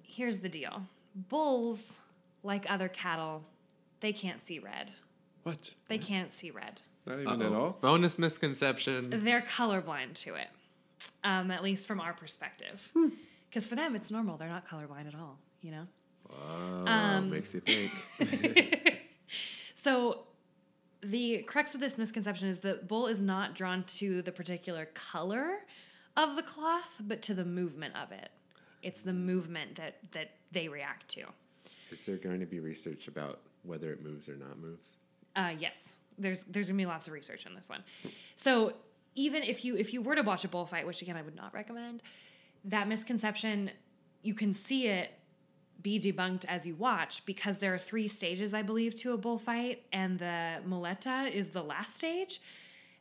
Here's the deal. Bulls, like other cattle, they can't see red. What? They can't see red. Not even Uh-oh. at all? Bonus misconception. They're colorblind to it, um, at least from our perspective. Because hmm. for them, it's normal. They're not colorblind at all, you know? Wow, um, makes you think. So the crux of this misconception is that bull is not drawn to the particular color of the cloth, but to the movement of it. It's the movement that, that they react to. Is there going to be research about whether it moves or not moves? Uh, yes. There's there's going to be lots of research on this one. So even if you if you were to watch a bullfight, which, again, I would not recommend, that misconception, you can see it be debunked as you watch because there are three stages, I believe, to a bullfight, and the muleta is the last stage.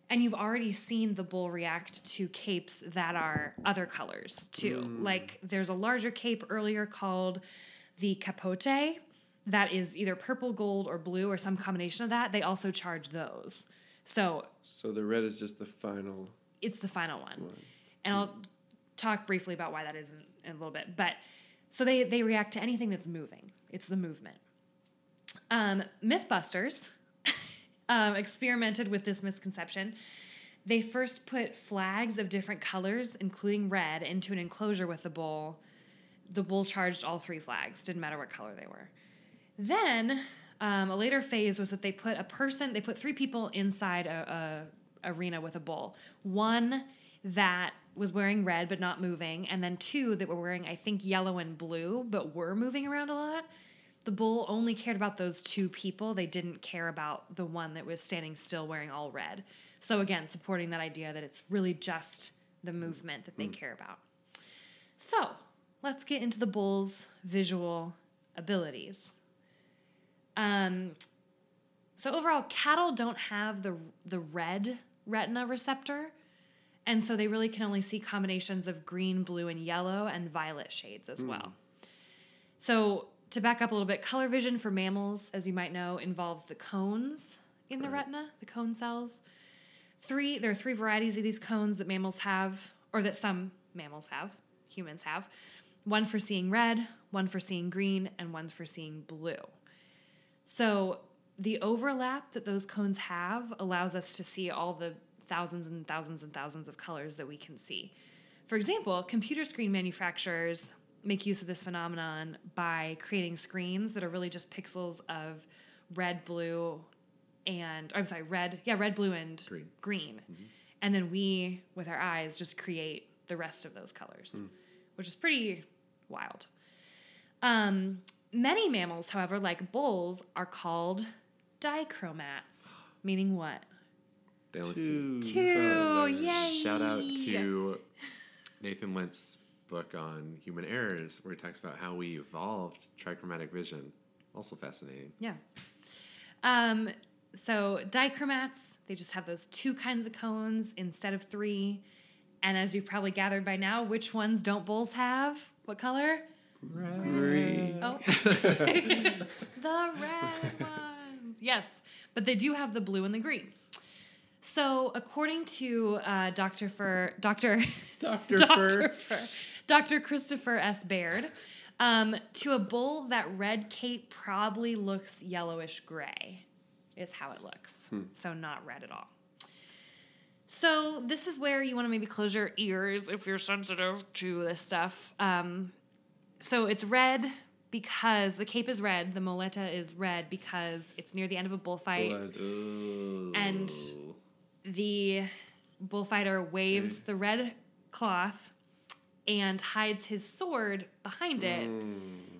And you've already seen the bull react to capes that are other colors, too. Mm. Like, there's a larger cape earlier called the capote that is either purple, gold, or blue, or some combination of that. They also charge those. So so the red is just the final... It's the final one. one. And mm. I'll talk briefly about why that is in, in a little bit. But so they, they react to anything that's moving. It's the movement. Um, Mythbusters... Um, experimented with this misconception. They first put flags of different colors, including red, into an enclosure with the bull. The bull charged all three flags. Didn't matter what color they were. Then Um, a later phase was that they put a person, they put three people inside a, a arena with a bull. One that was wearing red but not moving, and then two that were wearing, I think, yellow and blue but were moving around a lot. The bull only cared about those two people. They didn't care about the one that was standing still wearing all red. So again, supporting that idea that it's really just the movement that they mm. care about. So let's get into the bull's visual abilities. Um, so overall, cattle don't have the the red retina receptor, and so they really can only see combinations of green, blue, and yellow, and violet shades as mm. well. So to back up a little bit, color vision for mammals, as you might know, involves the cones in Correct. the retina, the cone cells. Three, there are three varieties of these cones that mammals have, or that some mammals have, humans have. One for seeing red, one for seeing green, and one for seeing blue. So the overlap that those cones have allows us to see all the thousands and thousands and thousands of colors that we can see. For example, computer screen manufacturers make use of this phenomenon by creating screens that are really just pixels of red, blue, and I'm sorry, red, yeah, red, blue, and green. green. Mm-hmm. And then we, with our eyes, just create the rest of those colors, mm. which is pretty wild. Um, many mammals, however, like bulls, are called dichromats, meaning what? They only two. see two. Yay! Shout out to Nathan Lentz' book on human errors, where he talks about how we evolved trichromatic vision. Also fascinating. Yeah. Um. So dichromats, they just have those two kinds of cones instead of three. And as you've probably gathered by now, which ones don't bulls have? What color? Red. Green. Oh. The red ones. Yes. But they do have the blue and the green. So, according to uh, Doctor Fur, Doctor Doctor Fur, Doctor Christopher S. Baird, um, to a bull, that red cape probably looks yellowish gray, is how it looks. Hmm. So, not red at all. So, this is where you want to maybe close your ears if you're sensitive to this stuff. Um, so, it's red because the cape is red, the muleta is red because it's near the end of a bullfight, Blood. and the bullfighter waves okay. the red cloth and hides his sword behind it mm.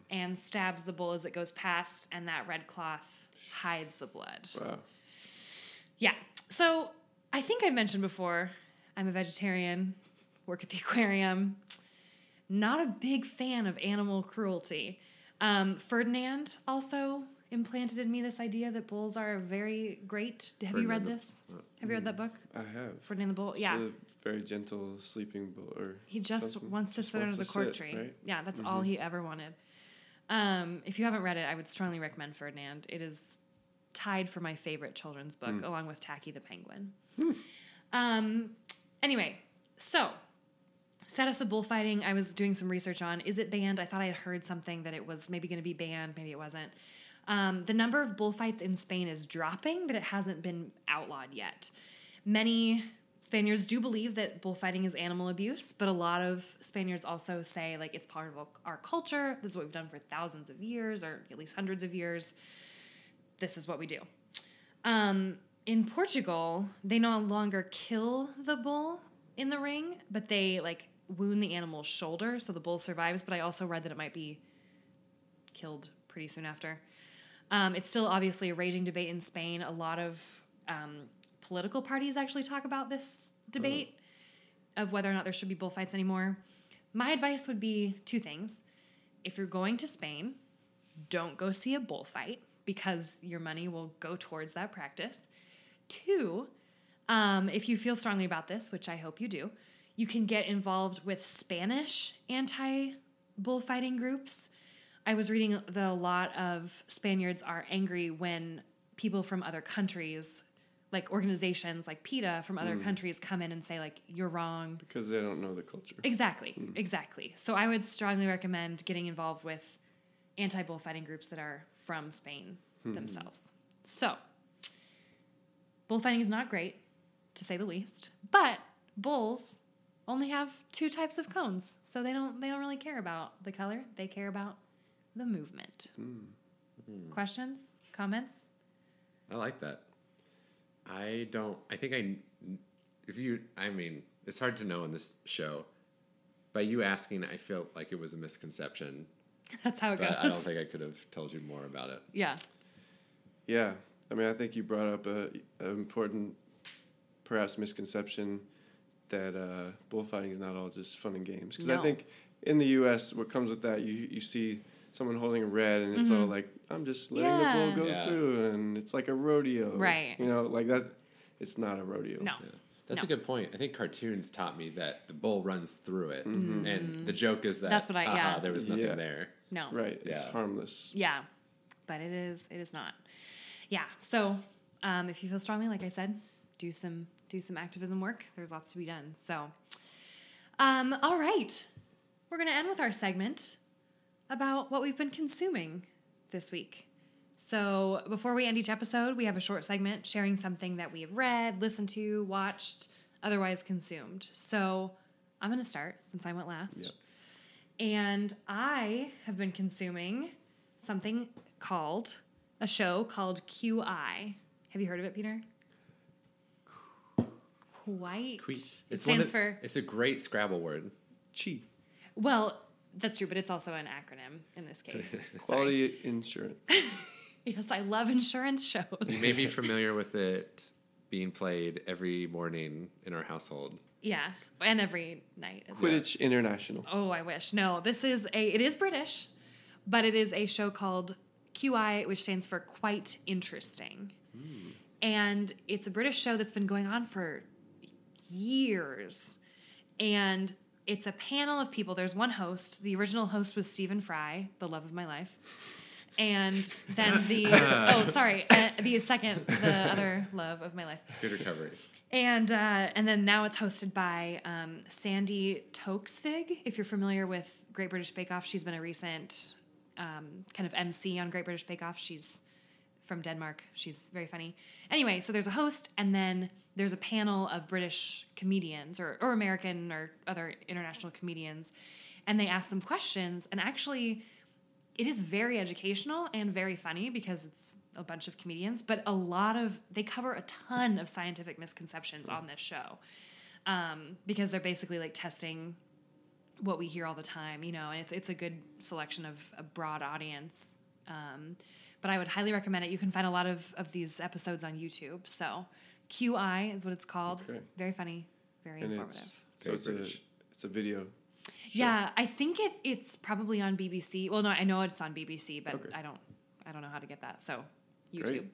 and stabs the bull as it goes past, and that red cloth hides the blood. Wow. Yeah. So I think I've mentioned before, I'm a vegetarian, work at the aquarium, not a big fan of animal cruelty. Um, Ferdinand also implanted in me this idea that bulls are very great. Have Ferdinand you read this? The, uh, have you read that book? I have. Ferdinand the Bull, yeah. It's a very gentle sleeping bull. Or he just something. wants to just sit wants under to the cork sit, tree. Right? Yeah, that's mm-hmm. all he ever wanted. Um, if you haven't read it, I would strongly recommend Ferdinand. It is tied for my favorite children's book, mm. along with Tacky the Penguin. Mm. Um, anyway, so status of bullfighting, I was doing some research on. Is it banned? I thought I had heard something that it was maybe going to be banned. Maybe it wasn't. Um, the number of bullfights in Spain is dropping, but it hasn't been outlawed yet. Many Spaniards do believe that bullfighting is animal abuse, but a lot of Spaniards also say, like, it's part of our culture. This is what we've done for thousands of years, or at least hundreds of years. This is what we do. Um, in Portugal, they no longer kill the bull in the ring, but they, like, wound the animal's shoulder so the bull survives. But I also read that it might be killed pretty soon after. Um, it's still obviously a raging debate in Spain. A lot of um, political parties actually talk about this debate mm. of whether or not there should be bullfights anymore. My advice would be two things. If you're going to Spain, don't go see a bullfight because your money will go towards that practice. Two, um, if you feel strongly about this, which I hope you do, you can get involved with Spanish anti-bullfighting groups. I was reading that a lot of Spaniards are angry when people from other countries, like organizations like PETA from other mm. countries, come in and say, like, you're wrong. Because they don't know the culture. Exactly, mm. exactly. So I would strongly recommend getting involved with anti-bullfighting groups that are from Spain mm. themselves. So bullfighting is not great, to say the least, but bulls only have two types of cones, so they don't they don't really care about the color. They care about the movement. Mm. Mm. Questions? Comments? I like that. I don't, I think I, if you, I mean, it's hard to know in this show. By you asking, I felt like it was a misconception. That's how it but goes. I don't think I could have told you more about it. Yeah. Yeah. I mean, I think you brought up a, an important, perhaps, misconception that uh, bullfighting is not all just fun and games. Because no. I think in the U S, what comes with that, you you see someone holding a red, and it's mm-hmm. all like, I'm just letting yeah. the bull go yeah. through, and it's like a rodeo. Right. You know, like that, it's not a rodeo. No. Yeah. That's no. a good point. I think cartoons taught me that the bull runs through it. Mm-hmm. And the joke is that That's what I, uh-huh, yeah. there was nothing yeah. there. No. Right. Yeah. It's harmless. Yeah. But it is it is not. Yeah. So um, if you feel strongly, like I said, do some do some activism work. There's lots to be done. So um, all right. We're gonna end with our segment about what we've been consuming this week. So before we end each episode, we have a short segment sharing something that we have read, listened to, watched, otherwise consumed. So I'm going to start since I went last. Yep. And I have been consuming something called, a show called Q I. Have you heard of it, Peter? Quite. Quite. It stands for... It's a great Scrabble word. Chi. Well, that's true, but it's also an acronym in this case. Quality Insurance. Yes, I love insurance shows. You may be familiar with it being played every morning in our household. Yeah, and every night as well. Quidditch International. Oh, I wish. No, this is a, it is British, but it is a show called Q I, which stands for Quite Interesting. Mm. And it's a British show that's been going on for years. And it's a panel of people. There's one host. The original host was Stephen Fry, the love of my life. And then the, oh, sorry, uh, the second, the other love of my life. Good recovery. And uh, and then now it's hosted by um, Sandy Toksvig. If you're familiar with Great British Bake Off, she's been a recent um, kind of M C on Great British Bake Off. She's from Denmark. She's very funny. Anyway, so there's a host, and then there's a panel of British comedians or, or American or other international comedians, and they ask them questions, and actually... It is very educational and very funny because it's a bunch of comedians, but a lot of, they cover a ton of scientific misconceptions on this show um, because they're basically like testing what we hear all the time, you know, and it's it's a good selection of a broad audience. Um, but I would highly recommend it. You can find a lot of, of these episodes on YouTube. So Q I is what it's called. Okay. Very funny, very and informative. It's, very so it's British. a it's a video. Sure. Yeah, I think it, it's probably on B B C. Well, no, I know it's on B B C, but okay. I don't I don't know how to get that. So, YouTube. Great.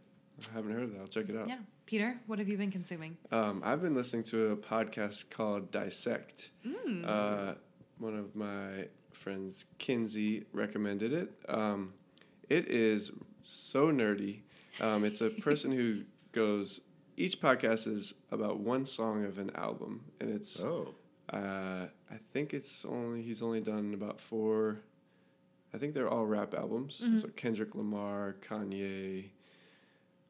I haven't heard of that. I'll check it out. Yeah. Peter, what have you been consuming? Um, I've been listening to a podcast called Dissect. Mm. Uh, one of my friends, Kinsey, recommended it. Um, it is so nerdy. Um, it's a person who goes... Each podcast is about one song of an album, and it's... Oh. Uh, I think it's only he's only done about four. I think they're all rap albums. Mm-hmm. So Kendrick Lamar, Kanye.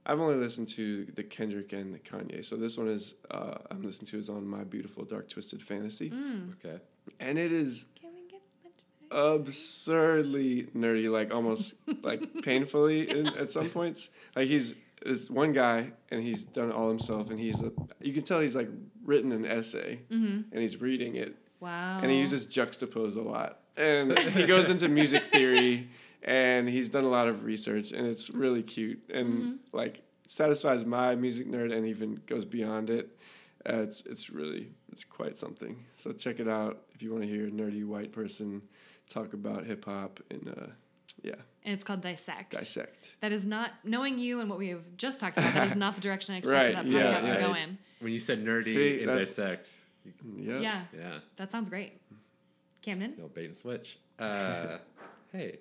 I've only listened to the Kendrick and the Kanye. So this one is uh, I'm listening to is on My Beautiful Dark Twisted Fantasy. Mm. Okay, and it is Can we get absurdly nerdy, like almost like painfully in, at some points. Like he's. This one guy, and he's done it all himself, and he's, a, you can tell he's, like, written an essay, mm-hmm. and he's reading it. Wow. And he uses juxtapose a lot. And he goes into music theory, and he's done a lot of research, and it's really cute, and, mm-hmm. like, satisfies my music nerd and even goes beyond it. Uh, it's, it's really, it's quite something. So check it out if you want to hear a nerdy white person talk about hip-hop and, uh, yeah. And it's called Dissect. Dissect. That is not, knowing you and what we have just talked about, that is not the direction I expected right, that podcast yeah, to yeah. go in. When you said nerdy See, and Dissect. Yeah. yeah. Yeah. That sounds great. Camden? No bait and switch. Uh, hey.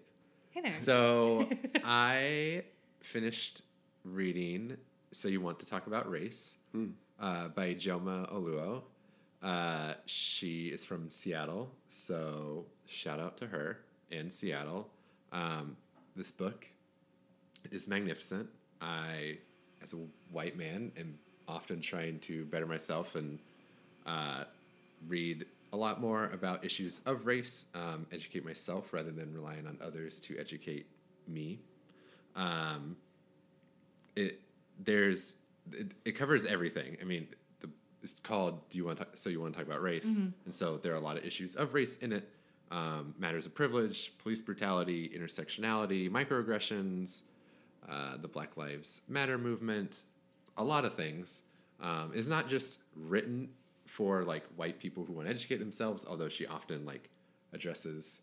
Hey there. So I finished reading So You Want to Talk About Race mm. uh, by Ijoma Oluo. Uh, she is from Seattle, so shout out to her in Seattle. Um, this book is magnificent. I, as a white man, am often trying to better myself and uh, read a lot more about issues of race, um, educate myself rather than relying on others to educate me. Um, it there's it, it covers everything. I mean, the, it's called Do You Want to Talk, So You Want to Talk About Race? Mm-hmm. And so there are a lot of issues of race in it. Um, matters of privilege, police brutality, intersectionality, microaggressions, uh, the Black Lives Matter movement, a lot of things. Um, it's not just written for like white people who want to educate themselves, although she often like addresses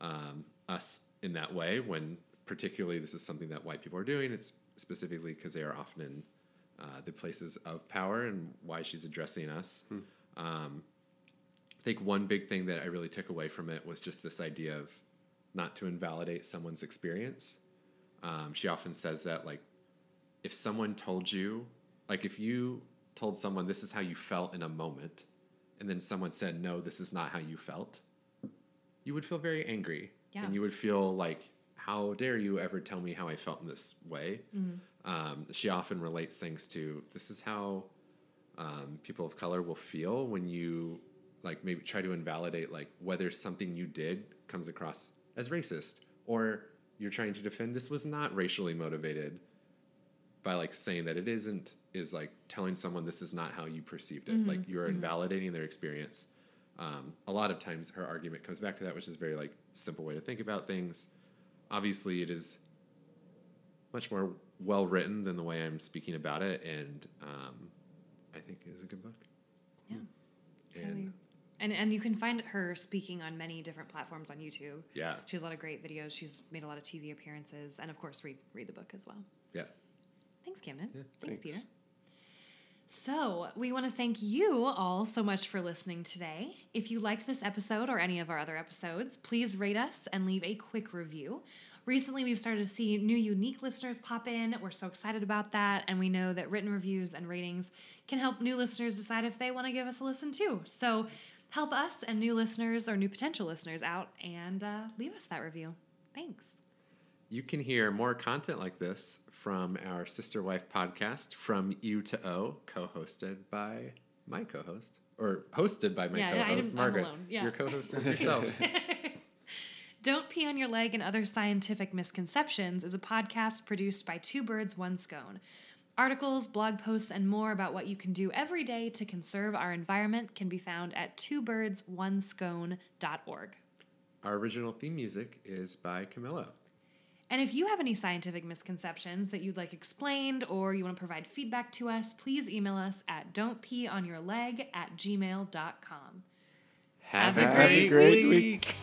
um, us in that way when particularly this is something that white people are doing. It's specifically because they are often in uh, the places of power and why she's addressing us. Hmm. Um, I think one big thing that I really took away from it was just this idea of not to invalidate someone's experience. Um, she often says that, like, if someone told you, like, if you told someone this is how you felt in a moment, and then someone said, no, this is not how you felt, you would feel very angry. Yeah. And you would feel like, how dare you ever tell me how I felt in this way? Mm-hmm. Um, she often relates things to, this is how um, people of color will feel when you... like maybe try to invalidate like whether something you did comes across as racist, or you're trying to defend this was not racially motivated by like saying that it isn't, is like telling someone this is not how you perceived it. Mm-hmm. Like you're mm-hmm. invalidating their experience. Um, a lot of times her argument comes back to that, which is very like simple way to think about things. Obviously it is much more well-written than the way I'm speaking about it. And um, I think it is a good book. Yeah. And, And and you can find her speaking on many different platforms on YouTube. Yeah. She has a lot of great videos. She's made a lot of T V appearances. And, of course, read read the book as well. Yeah. Thanks, Camden. Yeah, thanks, thanks, Peter. So we want to thank you all so much for listening today. If you liked this episode or any of our other episodes, please rate us and leave a quick review. Recently, we've started to see new unique listeners pop in. We're so excited about that. And we know that written reviews and ratings can help new listeners decide if they want to give us a listen, too. So help us and new listeners or new potential listeners out and uh, leave us that review. Thanks. You can hear more content like this from our Sister Wife podcast, From U to O, co-hosted by my co-host, or hosted by my yeah, co-host, yeah, Margaret. Yeah. Your co-host is yourself. Don't Pee on Your Leg and Other Scientific Misconceptions is a podcast produced by Two Birds, One Scone. Articles, blog posts, and more about what you can do every day to conserve our environment can be found at two birds one scone dot org. Our original theme music is by Camilla. And if you have any scientific misconceptions that you'd like explained or you want to provide feedback to us, please email us at don't pee on your leg at gmail dot com. Have, have a great, great week! week.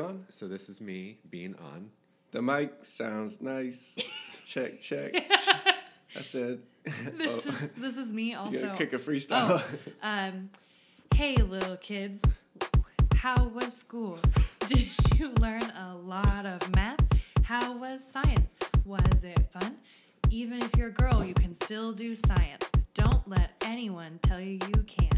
On? So this is me being on. The mic sounds nice. Check, check. I said. This, oh. is, this is me also. You gotta kick a freestyle. Oh. Um, hey, little kids. How was school? Did you learn a lot of math? How was science? Was it fun? Even if you're a girl, you can still do science. Don't let anyone tell you you can't.